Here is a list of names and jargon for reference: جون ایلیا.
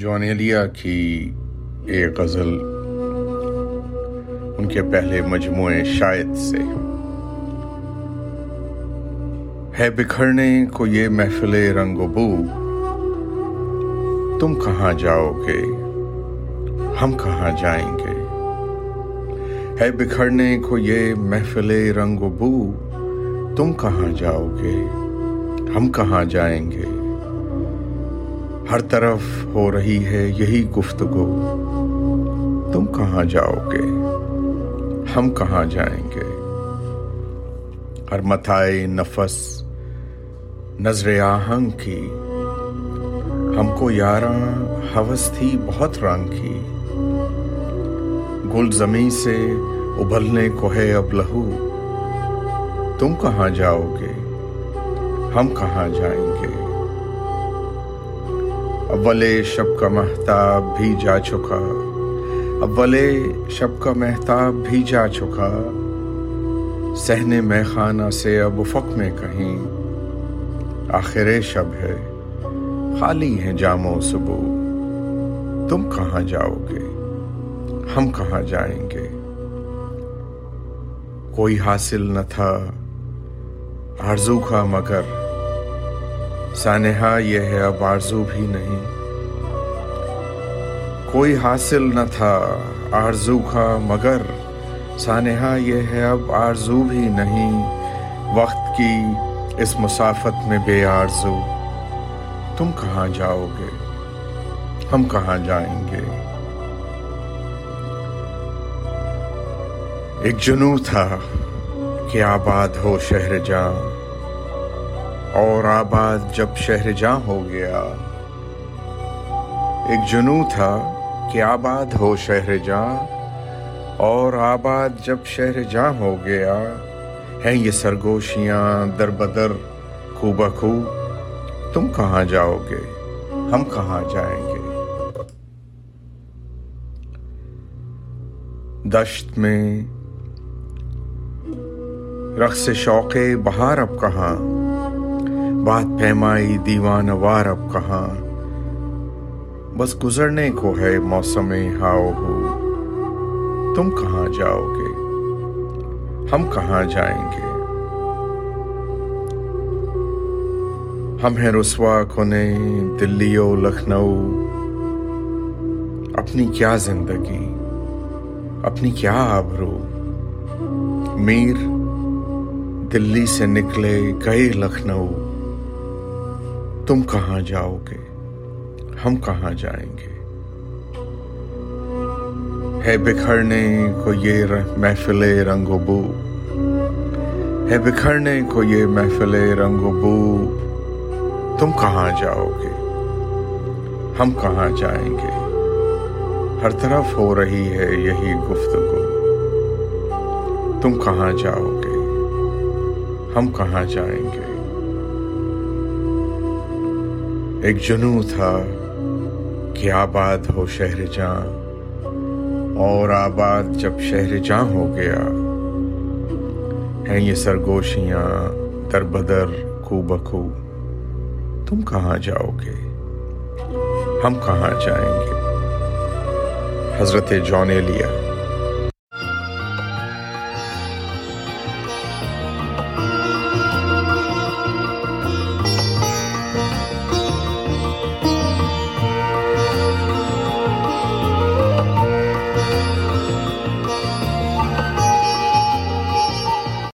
جون ایلیا کی ایک غزل ان کے پہلے مجموعے شاید سے ہے۔ بکھرنے کو یہ محفل رنگ و بو، تم کہاں جاؤ گے ہم کہاں جائیں گے؟ ہے بکھرنے کو یہ محفل رنگ و بو، تم کہاں جاؤ گے ہم کہاں جائیں گے؟ ہر طرف ہو رہی ہے یہی گفتگو، تم کہاں جاؤ گے ہم کہاں جائیں گے؟ ہر متاعِ نفس نظر آہنگ کی، ہم کو یاراں ہوس تھی بہت رنگ کی۔ گل زمیں سے ابھلنے کو ہے اب لہو، تم کہاں جاؤ گے ہم کہاں جائیں گے؟ اول شب کا مہتاب بھی جا چکا، اول شب کا مہتاب بھی جا چکا، صحن میں خانہ سے اب افق میں کہیں آخر شب ہے خالی ہیں جام و سبو، تم کہاں جاؤ گے ہم کہاں جائیں گے؟ کوئی حاصل نہ تھا آرزو کا مگر، سانحہ یہ ہے اب آرزو بھی نہیں۔ کوئی حاصل نہ تھا آرزو کا مگر، سانحہ یہ ہے اب آرزو بھی نہیں۔ وقت کی اس مسافت میں بے آرزو، تم کہاں جاؤ گے ہم کہاں جائیں گے؟ ایک جنوں تھا کہ آباد ہو شہر جاں، اور آباد جب شہر جاں ہو گیا۔ ایک جنوں تھا کہ آباد ہو شہر جاں، اور آباد جب شہر جاں ہو گیا۔ ہیں یہ سرگوشیاں در بدر کو بخو، تم کہاں جاؤ گے ہم کہاں جائیں گے؟ دشت میں رقص شوق بہار اب کہاں، بات پیمائی دیوان وار اب کہاں؟ بس گزرنے کو ہے موسم ہاؤ ہو، تم کہاں جاؤ گے ہم کہاں جائیں گے؟ ہم ہیں رسوا کنے دلی و لکھنؤ، اپنی کیا زندگی اپنی کیا آبرو۔ میر دلی سے نکلے گئے لکھنؤ، تم کہاں جاؤ گے ہم کہاں جائیں گے؟ ہے بکھرنے کو یہ محفل رنگ و بو، ہے بکھرنے کو یہ محفل رنگ و بو، تم کہاں جاؤ گے ہم کہاں جائیں گے؟ ہر طرف ہو رہی ہے یہی گفتگو، تم کہاں جاؤ گے ہم کہاں جائیں گے؟ ایک جنوں تھا کہ آباد ہو شہر جاں، اور آباد جب شہر جاں ہو گیا۔ ہیں یہ سرگوشیاں در بدر کو بخو، تم کہاں جاؤ گے ہم کہاں جائیں گے؟ حضرت جون ایلیا۔